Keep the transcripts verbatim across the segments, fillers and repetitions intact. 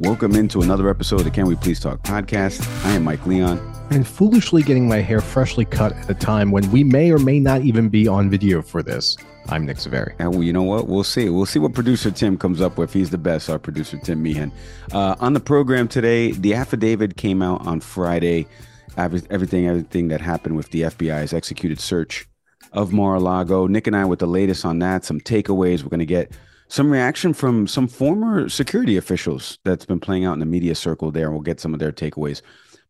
welcome into another episode of the Can We Please Talk podcast. I am Mike Leon. And foolishly getting my hair freshly cut at a time when we may or may not even be on video for this. I'm Nick Zaveri. And well, you know what? We'll see. We'll see what producer Tim comes up with. He's the best, our producer Tim Meehan. Uh, on the program today, the affidavit came out on Friday. Everything, everything that happened with the F B I's executed search of Mar-a-Lago. Nick and I with the latest on that, some takeaways. We're going to get some reaction from some former security officials that's been playing out in the media circle there. We'll get some of their takeaways.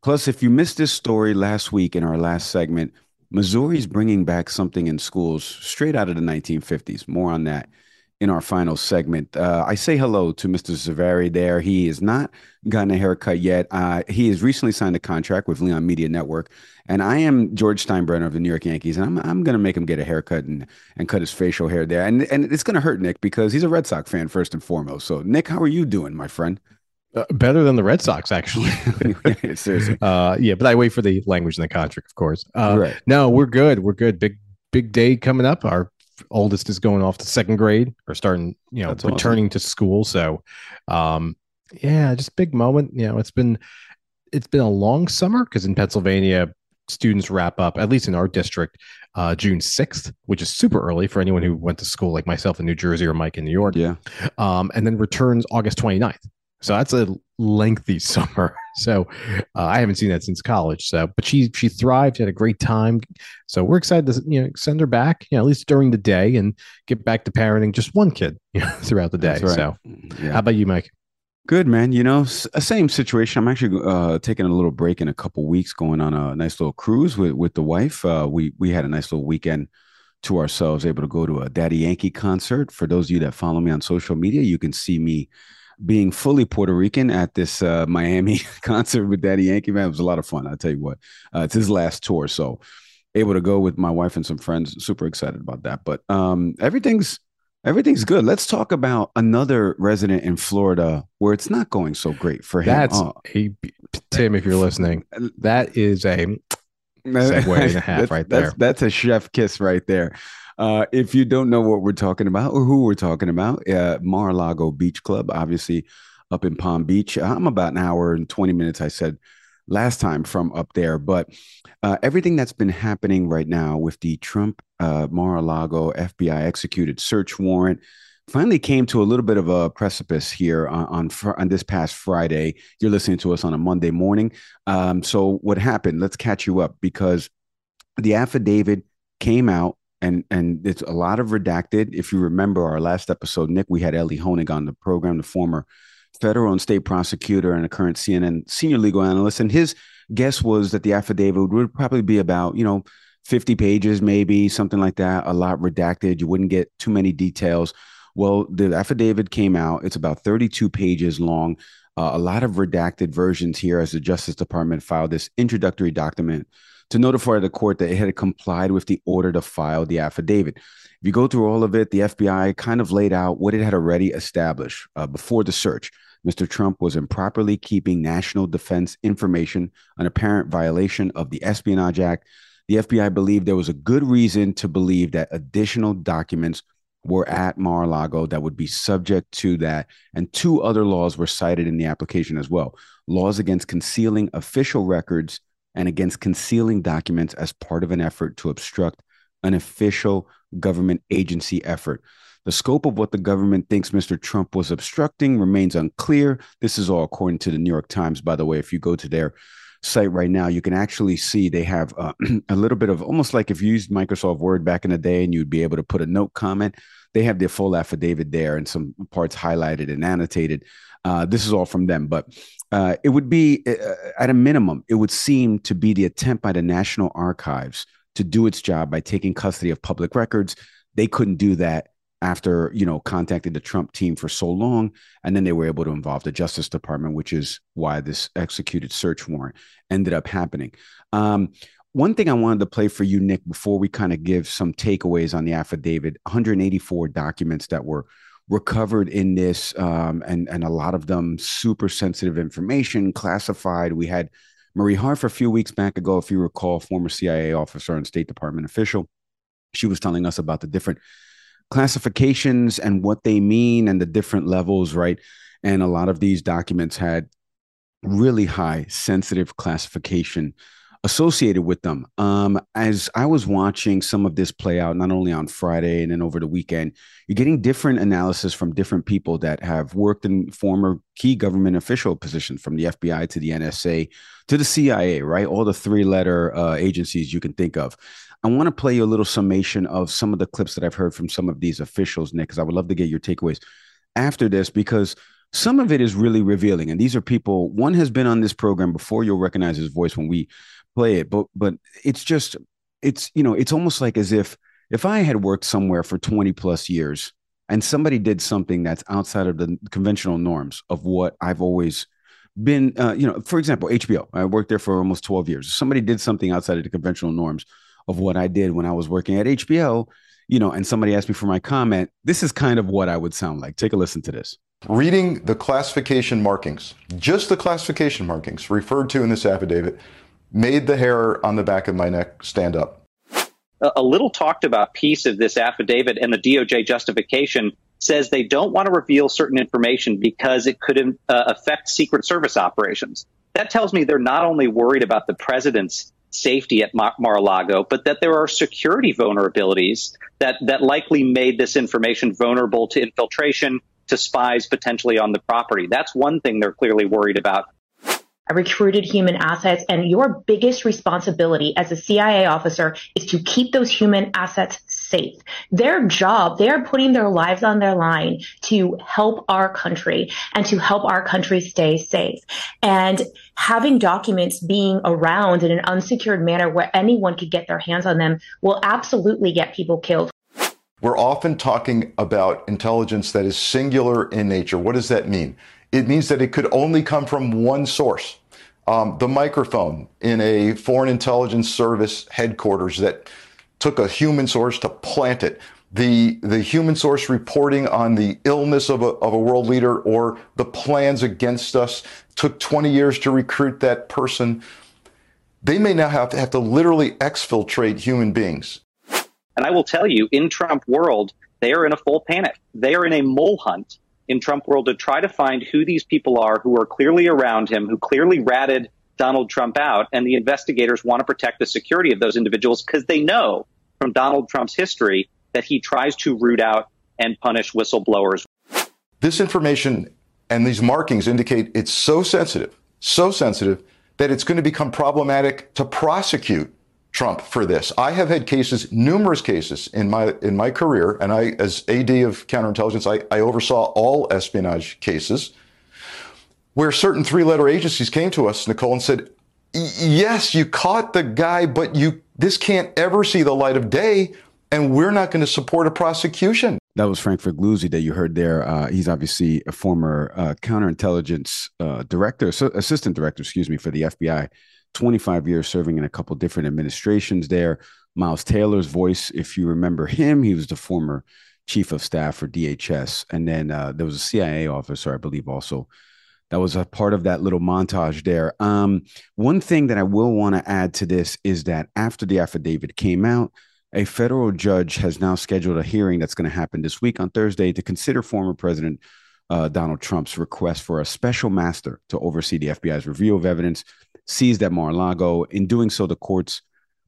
Plus, if you missed this story last week in our last segment, Missouri's bringing back something in schools straight out of the nineteen fifties. More on that in our final segment. Uh, I say hello to Mister Zaveri there. He has not gotten a haircut yet. Uh, he has recently signed a contract with Leon Media Network. And I am George Steinbrenner of the New York Yankees. And I'm I'm going to make him get a haircut and, and cut his facial hair there. And, and it's going to hurt Nick because he's a Red Sox fan first and foremost. So, Nick, how are you doing, my friend? Uh, better than the Red Sox, actually. Seriously. Uh, yeah, but I wait for the language in the contract, of course. Uh, right. No, we're good. We're good. Big, big day coming up. Our oldest is going off to second grade or starting, you know, That's returning awesome. to school. So, um, yeah, just big moment. You know, it's been it's been a long summer because in Pennsylvania, students wrap up, at least in our district, uh, June sixth, which is super early for anyone who went to school like myself in New Jersey or Mike in New York. Yeah. Um, and then returns August twenty-ninth. So that's a lengthy summer. So uh, I haven't seen that since college. So, but she she thrived, had a great time. So we're excited to you know send her back, you know, at least during the day and get back to parenting just one kid you know, throughout the day. Right. So, yeah. How about you, Mike? Good, man. You know, same situation. I'm actually uh, taking a little break in a couple weeks, going on a nice little cruise with with the wife. Uh, we we had a nice little weekend to ourselves, able to go to a Daddy Yankee concert. For those of you that follow me on social media, you can see me being fully Puerto Rican at this uh, Miami concert with Daddy Yankee. Man, it was a lot of fun. I'll tell you what, uh, it's his last tour. So able to go with my wife and some friends. Super excited about that. But um, everything's everything's good. Let's talk about another resident in Florida where it's not going so great for him. That's oh. a, Tim, if you're listening, that is a segue and a half right there. That's, that's a chef kiss right there. Uh, if you don't know what we're talking about or who we're talking about, uh, Mar-a-Lago Beach Club, obviously up in Palm Beach. I'm about an hour and twenty minutes, I said last time, from up there. But uh, everything that's been happening right now with the Trump uh, Mar-a-Lago F B I executed search warrant finally came to a little bit of a precipice here on on, fr- on this past Friday. You're listening to us on a Monday morning. Um, so what happened? Let's catch you up, because the affidavit came out. And and it's a lot of redacted. If you remember our last episode, Nick, we had Elie Honig on the program, the former federal and state prosecutor and a current C N N senior legal analyst. And his guess was that the affidavit would probably be about, you know, fifty pages, maybe something like that. A lot redacted. You wouldn't get too many details. Well, the affidavit came out. It's about thirty-two pages long. Uh, a lot of redacted versions here as the Justice Department filed this introductory document to notify the court that it had complied with the order to file the affidavit. If you go through all of it, the F B I kind of laid out what it had already established uh, before the search. Mister Trump was improperly keeping national defense information, an apparent violation of the Espionage Act. The F B I believed there was a good reason to believe that additional documents were at Mar-a-Lago that would be subject to that. And two other laws were cited in the application as well. Laws against concealing official records and against concealing documents as part of an effort to obstruct an official government agency effort. The scope of what the government thinks Mister Trump was obstructing remains unclear. This is all according to the New York Times, by the way. If you go to their site right now, you can actually see they have uh, a little bit of, almost like if you used Microsoft Word back in the day and you'd be able to put a note comment, they have their full affidavit there and some parts highlighted and annotated. Uh, this is all from them, but uh, it would be, uh, at a minimum, it would seem to be the attempt by the National Archives to do its job by taking custody of public records. They couldn't do that after, you know, contacting the Trump team for so long. And then they were able to involve the Justice Department, which is why this executed search warrant ended up happening. Um, one thing I wanted to play for you, Nick, before we kind of give some takeaways on the affidavit, one hundred eighty-four documents that were recovered in this, um, and, and a lot of them super sensitive information, classified. We had Marie Harf a few weeks back ago, if you recall, former C I A officer and State Department official. She was telling us about the different classifications and what they mean and the different levels, right? And a lot of these documents had really high sensitive classification associated with them. Um, as I was watching some of this play out, not only on Friday and then over the weekend, you're getting different analysis from different people that have worked in former key government official positions, from the F B I to the N S A to the C I A, right? All the three-letter uh, agencies you can think of. I want to play you a little summation of some of the clips that I've heard from some of these officials, Nick, because I would love to get your takeaways after this, because some of it is really revealing. And these are people, one has been on this program before, you'll recognize his voice when we play it, but but it's just, it's, you know, it's almost like as if, if I had worked somewhere for twenty plus years and somebody did something that's outside of the conventional norms of what I've always been, uh, you know, for example, H B O, I worked there for almost twelve years. Somebody did something outside of the conventional norms of what I did when I was working at H B O, you know, and somebody asked me for my comment. This is kind of what I would sound like. Take a listen to this. Reading the classification markings, just the classification markings referred to in this affidavit, made the hair on the back of my neck stand up. A little talked about piece of this affidavit and the D O J justification says they don't want to reveal certain information because it could uh, affect Secret Service operations. That tells me they're not only worried about the president's safety at Mar-a-Lago, but that there are security vulnerabilities that, that likely made this information vulnerable to infiltration, to spies potentially on the property. That's one thing they're clearly worried about. I recruited human assets, and your biggest responsibility as a C I A officer is to keep those human assets safe. Their job, they are putting their lives on their line to help our country and to help our country stay safe. And having documents being around in an unsecured manner where anyone could get their hands on them will absolutely get people killed. We're often talking about intelligence that is singular in nature. What does that mean? It means that it could only come from one source. Um, the microphone in a foreign intelligence service headquarters that took a human source to plant it. The, the human source reporting on the illness of a, of a world leader or the plans against us took twenty years to recruit that person. They may now have to, have to literally exfiltrate human beings. And I will tell you, in Trump world, they are in a full panic. They are in a mole hunt in Trump world to try to find who these people are who are clearly around him, who clearly ratted Donald Trump out. And the investigators want to protect the security of those individuals because they know from Donald Trump's history that he tries to root out and punish whistleblowers. This information and these markings indicate it's so sensitive, so sensitive that it's going to become problematic to prosecute Trump for this. I have had cases, numerous cases in my in my career, and I, as A D of counterintelligence, I, I oversaw all espionage cases, where certain three-letter agencies came to us, Nicole, and said, yes, you caught the guy, but you this can't ever see the light of day, and we're not going to support a prosecution. That was Frank Figliuzzi that you heard there. Uh, he's obviously a former uh, counterintelligence uh, director, so assistant director, excuse me, for the F B I. twenty-five years serving in a couple different administrations there. Miles Taylor's voice, if you remember him, he was the former chief of staff for D H S. And then uh, there was a C I A officer, I believe, also. That was a part of that little montage there. Um, one thing that I will want to add to this is that after the affidavit came out, a federal judge has now scheduled a hearing that's going to happen this week on Thursday to consider former President uh, Donald Trump's request for a special master to oversee the F B I's review of evidence seized at Mar-a-Lago. In doing so, the courts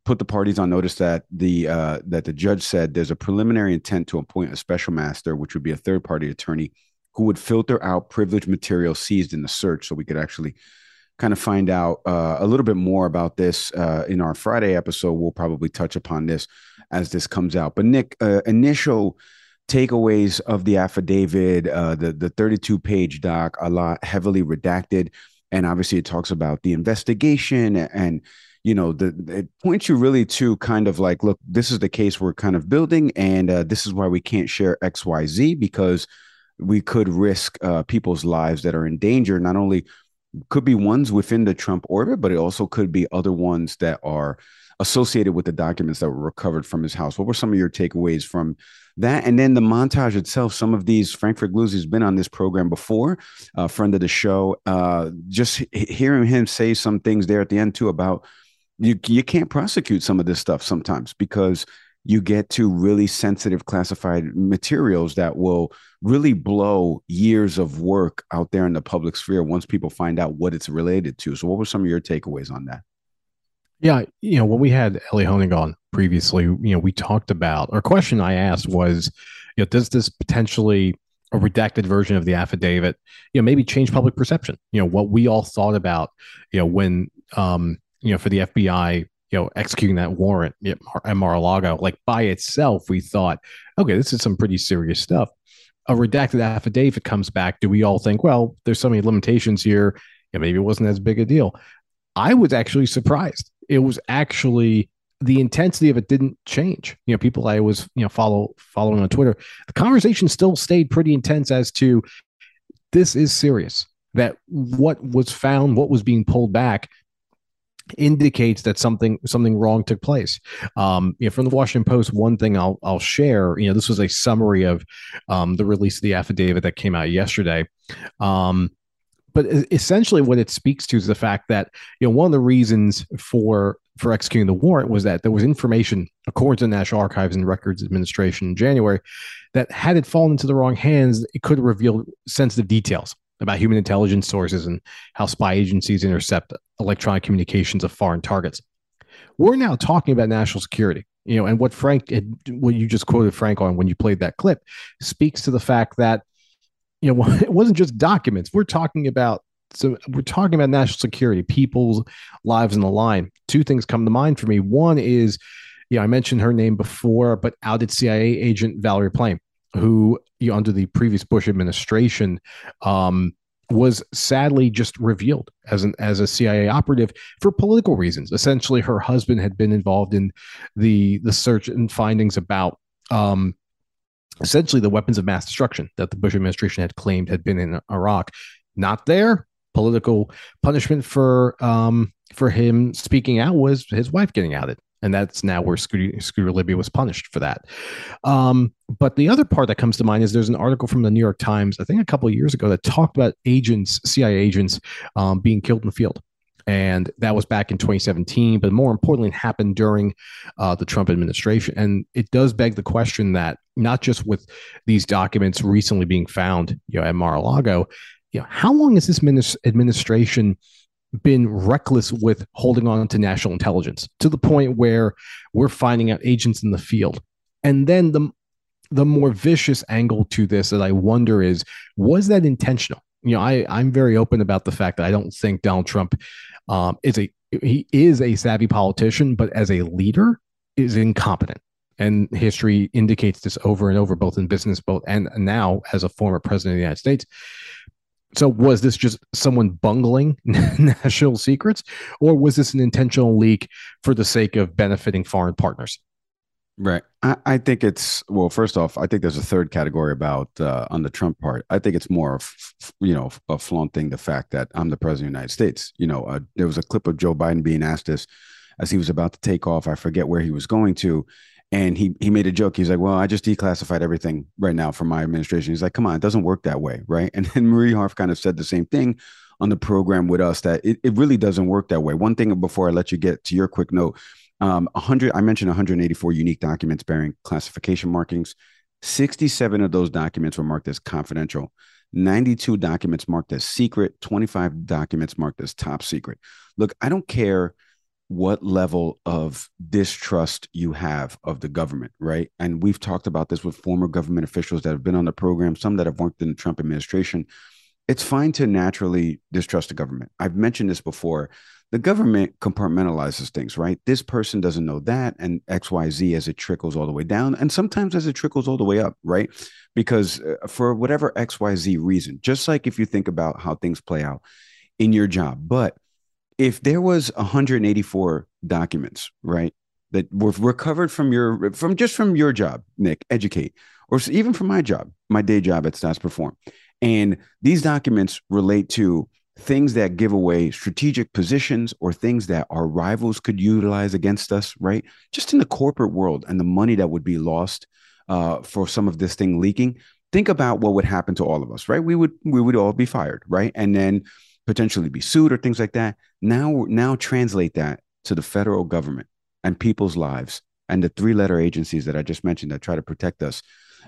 put the parties on notice that the uh, that the judge said there's a preliminary intent to appoint a special master, which would be a third-party attorney who would filter out privileged material seized in the search. So we could actually kind of find out uh, a little bit more about this uh, in our Friday episode. We'll probably touch upon this as this comes out. But Nick, uh, initial takeaways of the affidavit, uh, the the thirty-two page doc, a lot heavily redacted. And obviously it talks about the investigation and, you know, the, it points you really to kind of like, look, this is the case we're kind of building. And uh, this is why we can't share X Y Z, because we could risk uh, people's lives that are in danger. Not only could be ones within the Trump orbit, but it also could be other ones that are associated with the documents that were recovered from his house. What were some of your takeaways from that? And then the montage itself, some of these, Frank Figliuzzi has been on this program before, a friend of the show, uh, just hearing him say some things there at the end too about you, you can't prosecute some of this stuff sometimes because you get to really sensitive classified materials that will really blow years of work out there in the public sphere once people find out what it's related to. So what were some of your takeaways on that? Yeah, you know, when we had Elie Honig on previously, you know, we talked about, our question I asked was, you know, does this potentially a redacted version of the affidavit, you know, maybe change public perception? You know, what we all thought about, you know, when, um, you know, for the F B I, you know, executing that warrant at Mar-a-Lago, like by itself, we thought, okay, this is some pretty serious stuff. A redacted affidavit comes back. Do we all think, well, there's so many limitations here, and maybe it wasn't as big a deal? I was actually surprised. It was actually the intensity of it didn't change. You know, people I was, you know, follow following on Twitter, the conversation still stayed pretty intense as to this is serious, that what was found, what was being pulled back indicates that something something wrong took place. Um, you know, from the Washington Post, one thing I'll I'll share, you know, this was a summary of um, the release of the affidavit that came out yesterday. Um, but essentially what it speaks to is the fact that, you know, one of the reasons for for executing the warrant was that there was information, according to the National Archives and Records Administration in January, that had it fallen into the wrong hands, it could have revealed sensitive details about human intelligence sources and how spy agencies intercept electronic communications of foreign targets. We're now talking about national security, you know, and what Frank, had, what you just quoted Frank on when you played that clip, speaks to the fact that, you know, it wasn't just documents. We're talking about, so we're talking about national security, people's lives on the line. Two things come to mind for me. One is, you know, I mentioned her name before, but outed C I A agent Valerie Plame, who, you know, under the previous Bush administration, um, was sadly just revealed as an as a C I A operative for political reasons. Essentially, her husband had been involved in the the search and findings about um, essentially the weapons of mass destruction that the Bush administration had claimed had been in Iraq. Not there. Political punishment for um, for him speaking out was his wife getting outed. And that's now where Scooter, Scooter Libby was punished for that. Um, but the other part that comes to mind is there's an article from the New York Times, I think a couple of years ago, that talked about agents, C I A agents, um, being killed in the field. And that was back in twenty seventeen. But more importantly, it happened during uh, the Trump administration. And it does beg the question that not just with these documents recently being found, you know, at Mar-a-Lago, you know, how long has this minis- administration been reckless with holding on to national intelligence to the point where we're finding out agents in the field? And then the the more vicious angle to this that I wonder is, was that intentional? You know, I, I'm very open about the fact that I don't think Donald Trump um, is a he is a savvy politician, but as a leader is incompetent. And history indicates this over and over, both in business, both and now as a former president of the United States. So was this just someone bungling national secrets, or was this an intentional leak for the sake of benefiting foreign partners? Right. I, I think it's, well, first off, I think there's a third category about uh, on the Trump part. I think it's more of, you know, a flaunting the fact that I'm the president of the United States. You know, uh, there was a clip of Joe Biden being asked this as he was about to take off. I forget where he was going to. And he he made a joke. He's like, well, I just declassified everything right now for my administration. He's like, come on, it doesn't work that way. Right. And then Marie Harf kind of said the same thing on the program with us, that it, it really doesn't work that way. One thing before I let you get to your quick note, um, one hundred I mentioned one hundred eighty-four unique documents bearing classification markings. sixty-seven of those documents were marked as confidential. ninety-two documents marked as secret. twenty-five documents marked as top secret. Look, I don't care what level of distrust you have of the government, right? And we've talked about this with former government officials that have been on the program, some that have worked in the Trump administration. It's fine to naturally distrust the government. I've mentioned this before. The government compartmentalizes things, right? This person doesn't know that, and X, Y, Z as it trickles all the way down, and sometimes as it trickles all the way up, right? Because for whatever X, Y, Z reason, just like if you think about how things play out in your job, but if there was one hundred eighty-four documents, right, that were recovered from your, from just from your job, Nick, Educate, or even from my job, my day job at Stats Perform. And these documents relate to things that give away strategic positions or things that our rivals could utilize against us, right? Just in the corporate world and the money that would be lost uh, for some of this thing leaking. Think about what would happen to all of us, right? We would we would all be fired, right? And then potentially be sued or things like that. Now, now translate that to the federal government and people's lives and the three-letter agencies that I just mentioned that try to protect us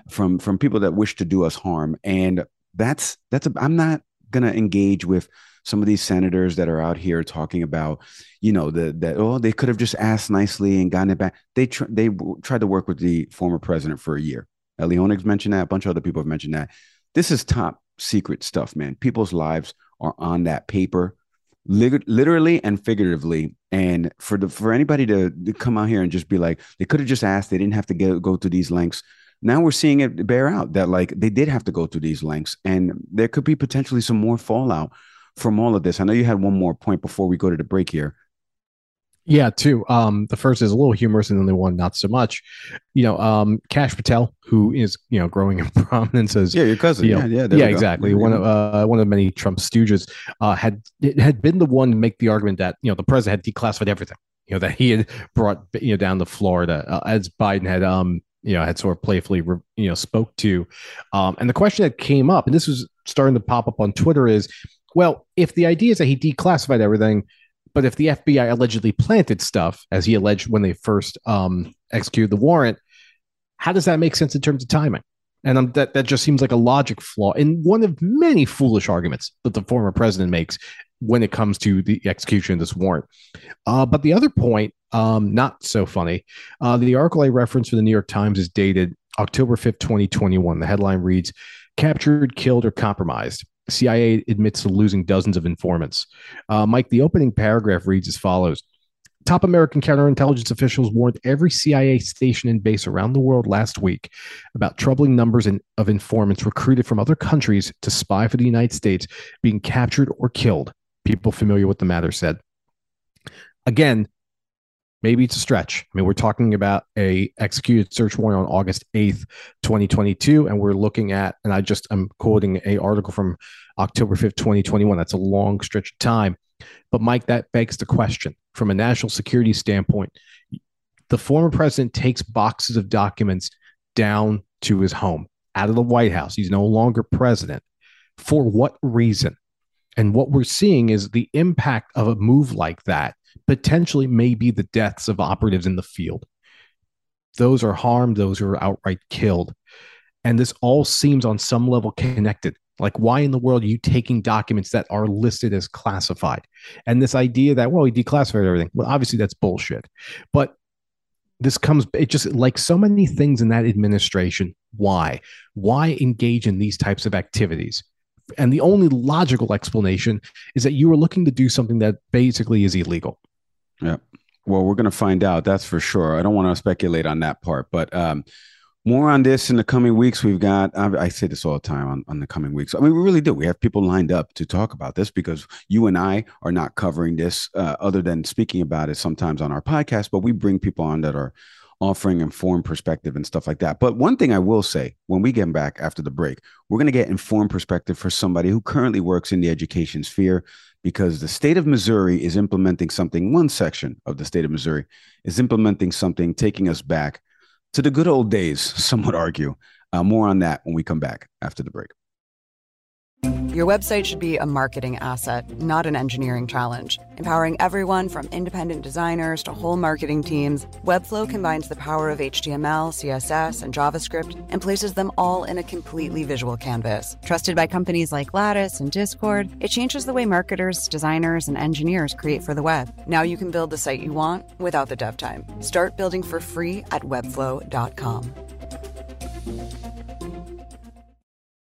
from, from people that wish to do us harm. And that's that's a, I'm not going to engage with some of these senators that are out here talking about, you know, the, that, oh, they could have just asked nicely and gotten it back. They, tr- they w- tried to work with the former president for a year. Elie Honig's mentioned that. A bunch of other people have mentioned that. This is top secret stuff, man. People's lives are on that paper, li- literally and figuratively. And for the for anybody to, to come out here and just be like, they could have just asked. They didn't have to go, go through these lengths. Now we're seeing it bear out that like they did have to go through these lengths, and there could be potentially some more fallout from all of this. I know you had one more point before we go to the break here. Yeah, two. Um, the first is a little humorous, and then the one not so much. You know, um, Cash Patel, who is you know growing in prominence as yeah, your cousin, you know, yeah, yeah, there yeah, we go. exactly. Yeah. One of uh, one of the many Trump stooges uh, had it had been the one to make the argument that you know the president had declassified everything. You know that he had brought you know down to Florida uh, as Biden had um. you know, had sort of playfully, you know, spoke to. Um, and the question that came up, and this was starting to pop up on Twitter is, well, if the idea is that he declassified everything, but if the F B I allegedly planted stuff, as he alleged when they first um, executed the warrant, how does that make sense in terms of timing? And um, that, that just seems like a logic flaw in one of many foolish arguments that the former president makes when it comes to the execution of this warrant. Uh, but the other point, um, not so funny, uh, the article I referenced for the New York Times is dated October fifth, twenty twenty-one. The headline reads, "Captured, Killed, or Compromised. C I A admits to losing dozens of informants." Uh, Mike, the opening paragraph reads as follows. "Top American counterintelligence officials warned every C I A station and base around the world last week about troubling numbers in, of informants recruited from other countries to spy for the United States being captured or killed," people familiar with the matter said. Again, maybe it's a stretch. I mean, we're talking about a executed search warrant on August eighth, twenty twenty-two, and we're looking at, and I just I'm quoting a article from October fifth, twenty twenty-one. That's a long stretch of time. But Mike, that begs the question from a national security standpoint. The former president takes boxes of documents down to his home, out of the White House. He's no longer president. For what reason? And what we're seeing is the impact of a move like that potentially may be the deaths of operatives in the field. Those are harmed. Those are outright killed. And this all seems on some level connected. Like, why in the world are you taking documents that are listed as classified? And this idea that, well, he declassified everything. Well, obviously, that's bullshit. But this comes, it just like so many things in that administration. Why? Why engage in these types of activities? And the only logical explanation is that you were looking to do something that basically is illegal. Yeah. Well, we're going to find out. That's for sure. I don't want to speculate on that part, but, um, more on this in the coming weeks. We've got, I, I say this all the time on, on the coming weeks. I mean, we really do. We have people lined up to talk about this because you and I are not covering this uh, other than speaking about it sometimes on our podcast, but we bring people on that are offering informed perspective and stuff like that. But one thing I will say, when we get back after the break, we're going to get informed perspective for somebody who currently works in the education sphere, because the state of Missouri is implementing something. One section of the state of Missouri is implementing something, taking us back to the good old days, some would argue. Uh, more on that when we come back after the break. Your website should be a marketing asset, not an engineering challenge. Empowering everyone from independent designers to whole marketing teams, Webflow combines the power of H T M L, C S S, and JavaScript and places them all in a completely visual canvas. Trusted by companies like Lattice and Discord, it changes the way marketers, designers, and engineers create for the web. Now you can build the site you want without the dev time. Start building for free at webflow dot com.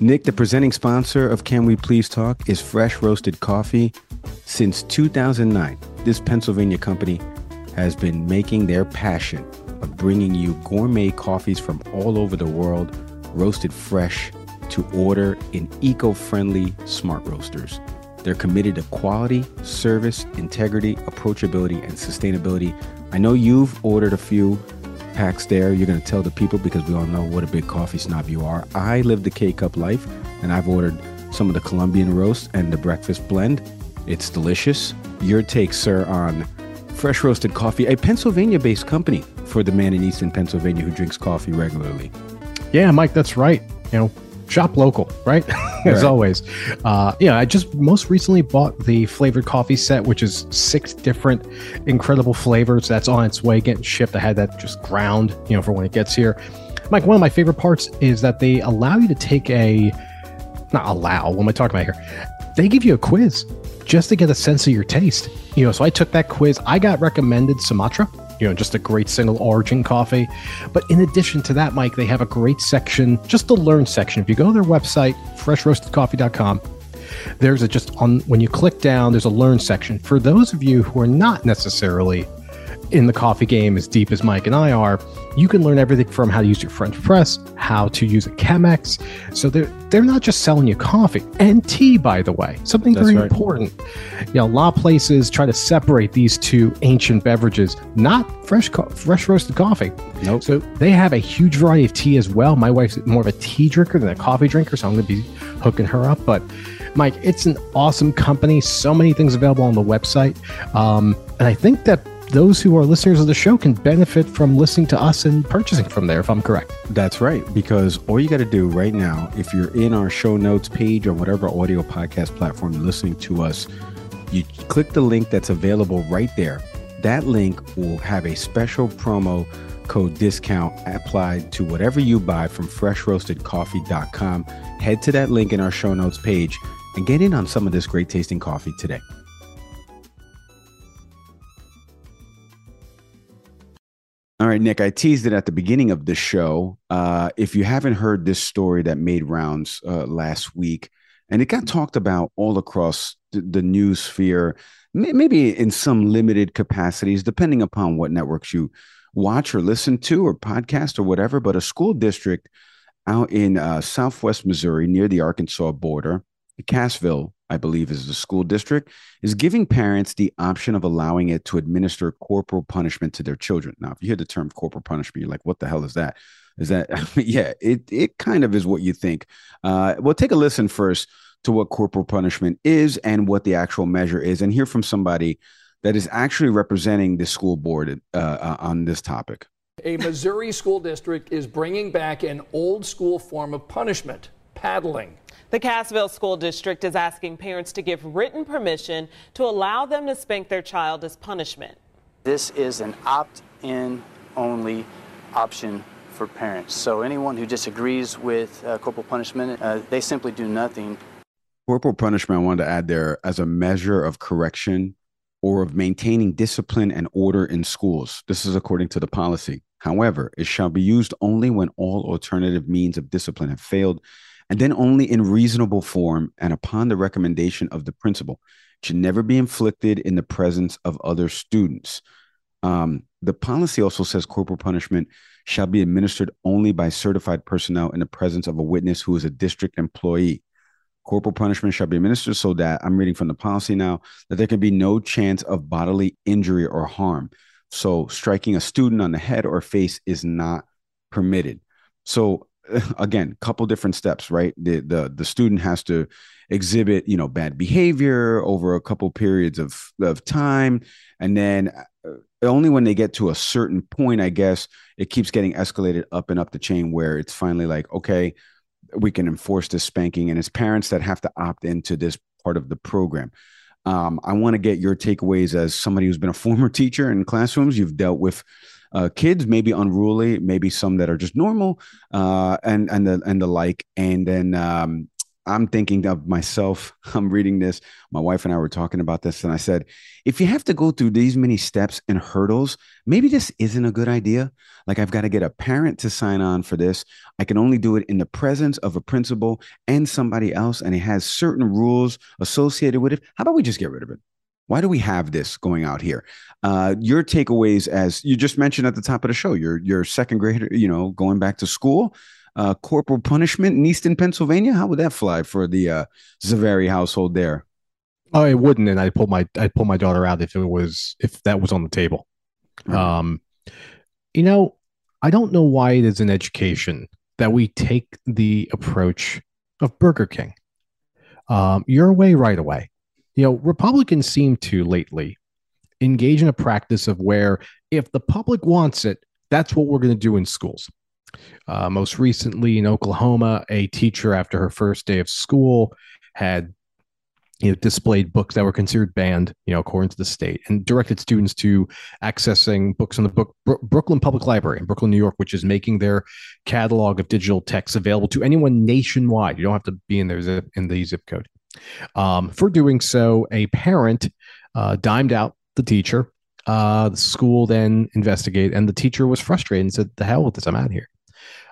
Nick, the presenting sponsor of Can We Please Talk is Fresh Roasted Coffee. Since two thousand nine, this Pennsylvania company has been making their passion of bringing you gourmet coffees from all over the world, roasted fresh to order in eco-friendly smart roasters. They're committed to quality, service, integrity, approachability, and sustainability. I know you've ordered a few packs there. You're going to tell the people because we all know what a big coffee snob you are. I live the K-Cup life, and I've ordered some of the Colombian roast and the breakfast blend. It's delicious. Your take, sir, on Fresh Roasted Coffee, a Pennsylvania-based company for the man in Easton, Pennsylvania, who drinks coffee regularly. Yeah, Mike, that's right. You know, shop local, right? As right. always. Uh, yeah, I just most recently bought the flavored coffee set, which is six different incredible flavors. That's on its way getting shipped. I had that just ground, you know, for when it gets here. Mike, one of my favorite parts is that they allow you to take a, not allow, what am I talking about here? They give you a quiz just to get a sense of your taste. You know, so I took that quiz. I got recommended Sumatra, you know, just a great single origin coffee. But in addition to that, Mike, they have a great section, just the learn section. If you go to their website, fresh roasted coffee dot com, there's a just on when you click down, there's a learn section. For those of you who are not necessarily in the coffee game as deep as Mike and I are, you can learn everything from how to use your French press, how to use a Chemex. So they're, they're not just selling you coffee and tea, by the way, something That's very right. important. You know, a lot of places try to separate these two ancient beverages, not fresh, co- fresh roasted coffee. Nope. So they have a huge variety of tea as well. My wife's more of a tea drinker than a coffee drinker, so I'm going to be hooking her up. But Mike, it's an awesome company. So many things available on the website. Um, and I think that those who are listeners of the show can benefit from listening to us and purchasing from there, if I'm correct. That's right, because all you got to do right now, if you're in our show notes page or whatever audio podcast platform you're listening to us, you click the link that's available right there. That link will have a special promo code discount applied to whatever you buy from fresh roasted coffee dot com. Head to that link in our show notes page and get in on some of this great tasting coffee today. All right, Nick, I teased it at the beginning of the show. Uh, if you haven't heard this story that made rounds uh, last week, and it got talked about all across th- the news sphere, may- maybe in some limited capacities, depending upon what networks you watch or listen to or podcast or whatever, but a school district out in uh, southwest Missouri near the Arkansas border, Cassville, I believe is the school district, is giving parents the option of allowing it to administer corporal punishment to their children. Now, if you hear the term corporal punishment, you're like, what the hell is that? Is that, I mean, yeah, it it kind of is what you think. Uh, well, take a listen first to what corporal punishment is and what the actual measure is, and hear from somebody that is actually representing the school board uh, uh, on this topic. A Missouri school district is bringing back an old school form of punishment, paddling. The Cassville School District is asking parents to give written permission to allow them to spank their child as punishment. This is an opt-in only option for parents. So anyone who disagrees with uh, corporal punishment, uh, they simply do nothing. Corporal punishment, I wanted to add there, as a measure of correction or of maintaining discipline and order in schools. This is according to the policy. However, it shall be used only when all alternative means of discipline have failed, and then only in reasonable form and upon the recommendation of the principal. It should never be inflicted in the presence of other students. Um, the policy also says corporal punishment shall be administered only by certified personnel in the presence of a witness who is a district employee. Corporal punishment shall be administered so that, I'm reading from the policy now, that there can be no chance of bodily injury or harm. So striking a student on the head or face is not permitted. So again, couple different steps, right? The, the the student has to exhibit, you know, bad behavior over a couple periods of, of time. And then only when they get to a certain point, I guess, it keeps getting escalated up and up the chain where it's finally like, okay, we can enforce this spanking. And it's parents that have to opt into this part of the program. Um, I want to get your takeaways as somebody who's been a former teacher in classrooms. You've dealt with Uh, kids, maybe unruly, maybe some that are just normal, uh, and and the and the like. And then um, I'm thinking of myself, I'm reading this. My wife and I were talking about this. And I said, if you have to go through these many steps and hurdles, maybe this isn't a good idea. Like, I've got to get a parent to sign on for this. I can only do it in the presence of a principal and somebody else. And it has certain rules associated with it. How about we just get rid of it? Why do we have this going out here? Uh, your takeaways, as you just mentioned at the top of the show, your, your second grader, you know, going back to school. Uh, corporal punishment in Easton, Pennsylvania. How would that fly for the uh, Zaveri household there? Oh, it wouldn't. And I'd pull my I'd pull my daughter out if it was if that was on the table. Right. Um, you know, I don't know why it is in education that we take the approach of Burger King. Um, your way, right away. You know, Republicans seem to lately engage in a practice of where if the public wants it, that's what we're going to do in schools. Uh, most recently in Oklahoma, a teacher after her first day of school had you know, displayed books that were considered banned, you know, according to the state, and directed students to accessing books in the book, Bro- Brooklyn Public Library in Brooklyn, New York, which is making their catalog of digital texts available to anyone nationwide. You don't have to be in their zip, in the zip code. Um, for doing so, a parent uh, dimed out the teacher. Uh, the school then investigated, and the teacher was frustrated and said, "The hell with this! I'm out of here."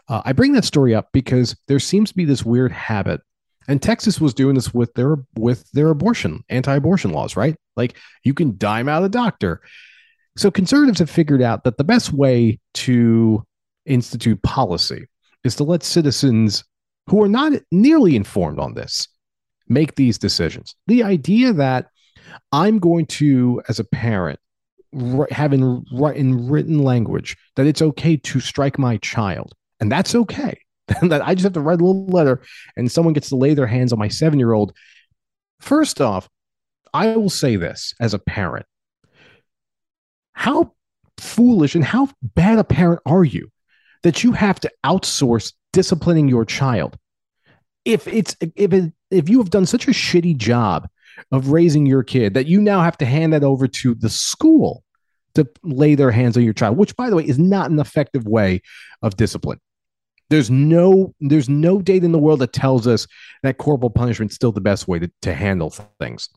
Uh, I bring that story up because there seems to be this weird habit, and Texas was doing this with their with their abortion, anti-abortion laws, right? Like, you can dime out a doctor. So conservatives have figured out that the best way to institute policy is to let citizens who are not nearly informed on this make these decisions. The idea that I'm going to, as a parent, have in, in written language that it's okay to strike my child. And that's okay. That I just have to write a little letter and someone gets to lay their hands on my seven-year-old. First off, I will say this as a parent. How foolish and how bad a parent are you that you have to outsource disciplining your child? If it's if it, if you have done such a shitty job of raising your kid that you now have to hand that over to the school to lay their hands on your child, which, by the way, is not an effective way of discipline. There's no there's no data in the world that tells us that corporal punishment is still the best way to, to handle things.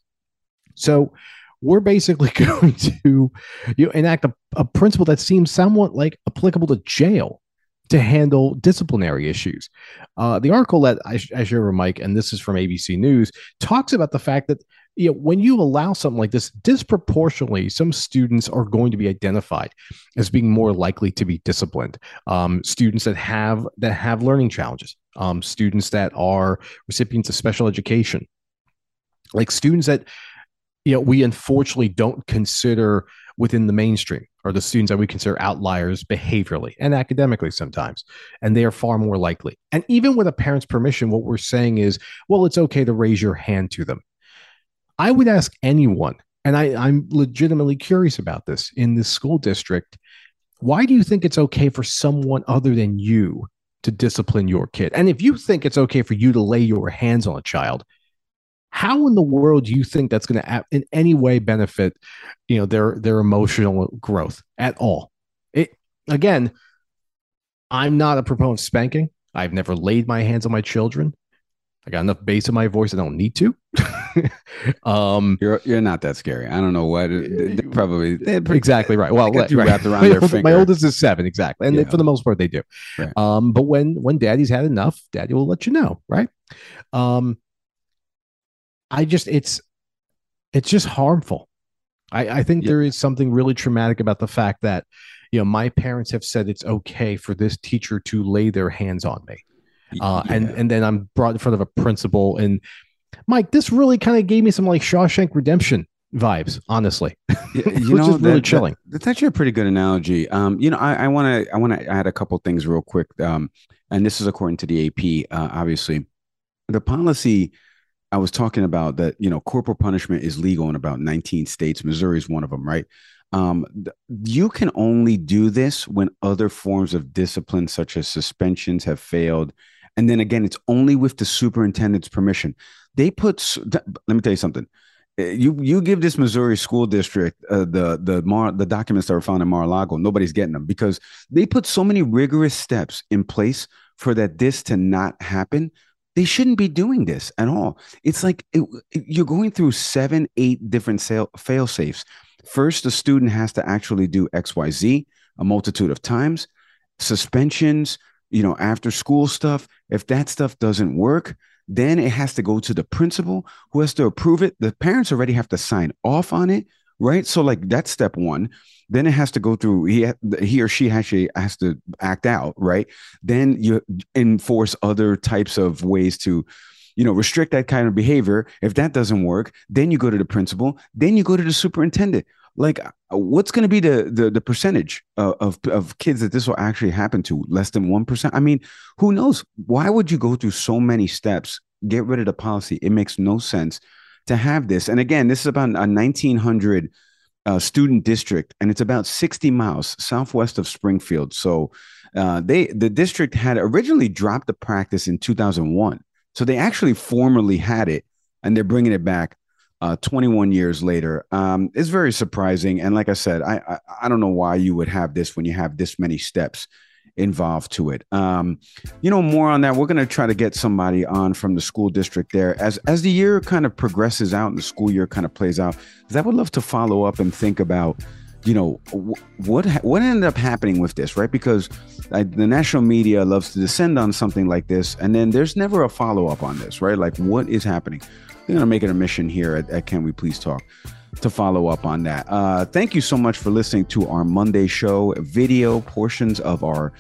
So we're basically going to you know, enact a, a principle that seems somewhat like applicable to jail to handle disciplinary issues. Uh, the article that I, I share with Mike, and this is from A B C News, talks about the fact that you know, when you allow something like this, disproportionately, some students are going to be identified as being more likely to be disciplined. Um, students that have that have learning challenges, um, students that are recipients of special education, like students that you know, we unfortunately don't consider within the mainstream, or the students that we consider outliers behaviorally and academically sometimes, and they are far more likely. And even with a parent's permission, what we're saying is, well, it's okay to raise your hand to them. I would ask anyone, and I, I'm legitimately curious about this in this school district, why do you think it's okay for someone other than you to discipline your kid? And if you think it's okay for you to lay your hands on a child, how in the world do you think that's going to in any way benefit, you know, their their emotional growth at all? It again, I'm not a proponent of spanking. I've never laid my hands on my children. I got enough bass in my voice. I don't need to. um, you're you're not that scary. I don't know what they're probably they're pretty, exactly right. Well, right. Wrapped around my, their finger. My oldest is seven, exactly, and yeah. They, for the most part, they do. Right. Um, but when when daddy's had enough, daddy will let you know, right? Um. I just it's it's just harmful. I, I think yeah. There is something really traumatic about the fact that, you know, my parents have said it's okay for this teacher to lay their hands on me. Uh, yeah. and, and then I'm brought in front of a principal. And Mike, this really kind of gave me some like Shawshank Redemption vibes, honestly. You know, which is really that, chilling. That, that's actually a pretty good analogy. Um, you know, I want to I want to add a couple things real quick. Um, and this is according to the A P, uh, obviously. The policy I was talking about that, you know, corporal punishment is legal in about nineteen states. Missouri is one of them, right? Um, th- you can only do this when other forms of discipline, such as suspensions, have failed. And then again, it's only with the superintendent's permission. They put, th- let me tell you something. You you give this Missouri school district uh, the the Mar the documents that were found in Mar-a-Lago, nobody's getting them because they put so many rigorous steps in place for that this to not happen. They shouldn't be doing this at all. It's like it, you're going through seven, eight different sale, fail safes. First, the student has to actually do X, Y, Z a multitude of times, suspensions, you know, after school stuff. If that stuff doesn't work, then it has to go to the principal who has to approve it. The parents already have to sign off on it. Right. So like that's step one. Then it has to go through. He, he or she actually has to act out. Right. Then you enforce other types of ways to, you know, restrict that kind of behavior. If that doesn't work, then you go to the principal. Then you go to the superintendent. Like what's going to be the, the, the percentage of, of, of kids that this will actually happen to? Less than one percent. I mean, who knows? Why would you go through so many steps? Get rid of the policy. It makes no sense to have this. And again, this is about a nineteen hundred uh, student district, and it's about sixty miles southwest of Springfield. So uh, they the district had originally dropped the practice in two thousand one. So they actually formerly had it, and they're bringing it back uh, twenty-one years later. Um, it's very surprising. And like I said, I, I I don't know why you would have this when you have this many steps involved to it. Um, you know, more on that. We're going to try to get somebody on from the school district there as, as the year kind of progresses out and the school year kind of plays out, because I would love to follow up and think about, you know, w- what, ha- what ended up happening with this, right? Because I, the national media loves to descend on something like this. And then there's never a follow up on this, right? Like what is happening? They're going to make it a mission here at, at Can We Please Talk to follow up on that. Uh, thank you so much for listening to our Monday show. Video portions of our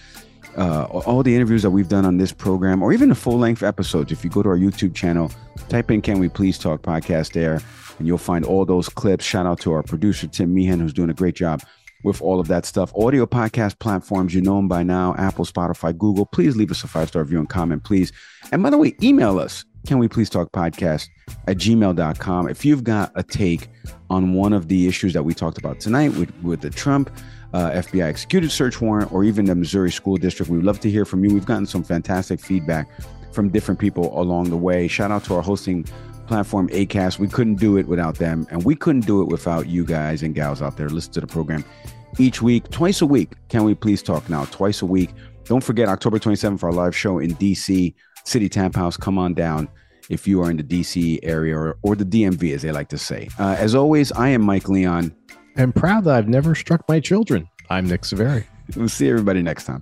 uh, all the interviews that we've done on this program, or even the full length episodes. If you go to our YouTube channel, type in Can We Please Talk Podcast there, and you'll find all those clips. Shout out to our producer, Tim Meehan, who's doing a great job with all of that stuff. Audio podcast platforms, you know them by now, Apple, Spotify, Google. Please leave us a five-star review and comment, please. And by the way, email us. Can We Please Talk Podcast at gmail dot com. If you've got a take on one of the issues that we talked about tonight with, with the Trump uh, F B I executed search warrant, or even the Missouri School District, we'd love to hear from you. We've gotten some fantastic feedback from different people along the way. Shout out to our hosting platform, ACAST. We couldn't do it without them, and we couldn't do it without you guys and gals out there. Listen to the program each week, twice a week. Can We Please Talk now, twice a week. Don't forget October twenty-seventh for our live show in D C, City Tap House. Come on down if you are in the D C area, or, or the D M V, as they like to say. Uh, as always, I am Mike Leon. I'm proud that I've never struck my children. I'm Nick Zaveri. We'll see everybody next time.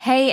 Hey,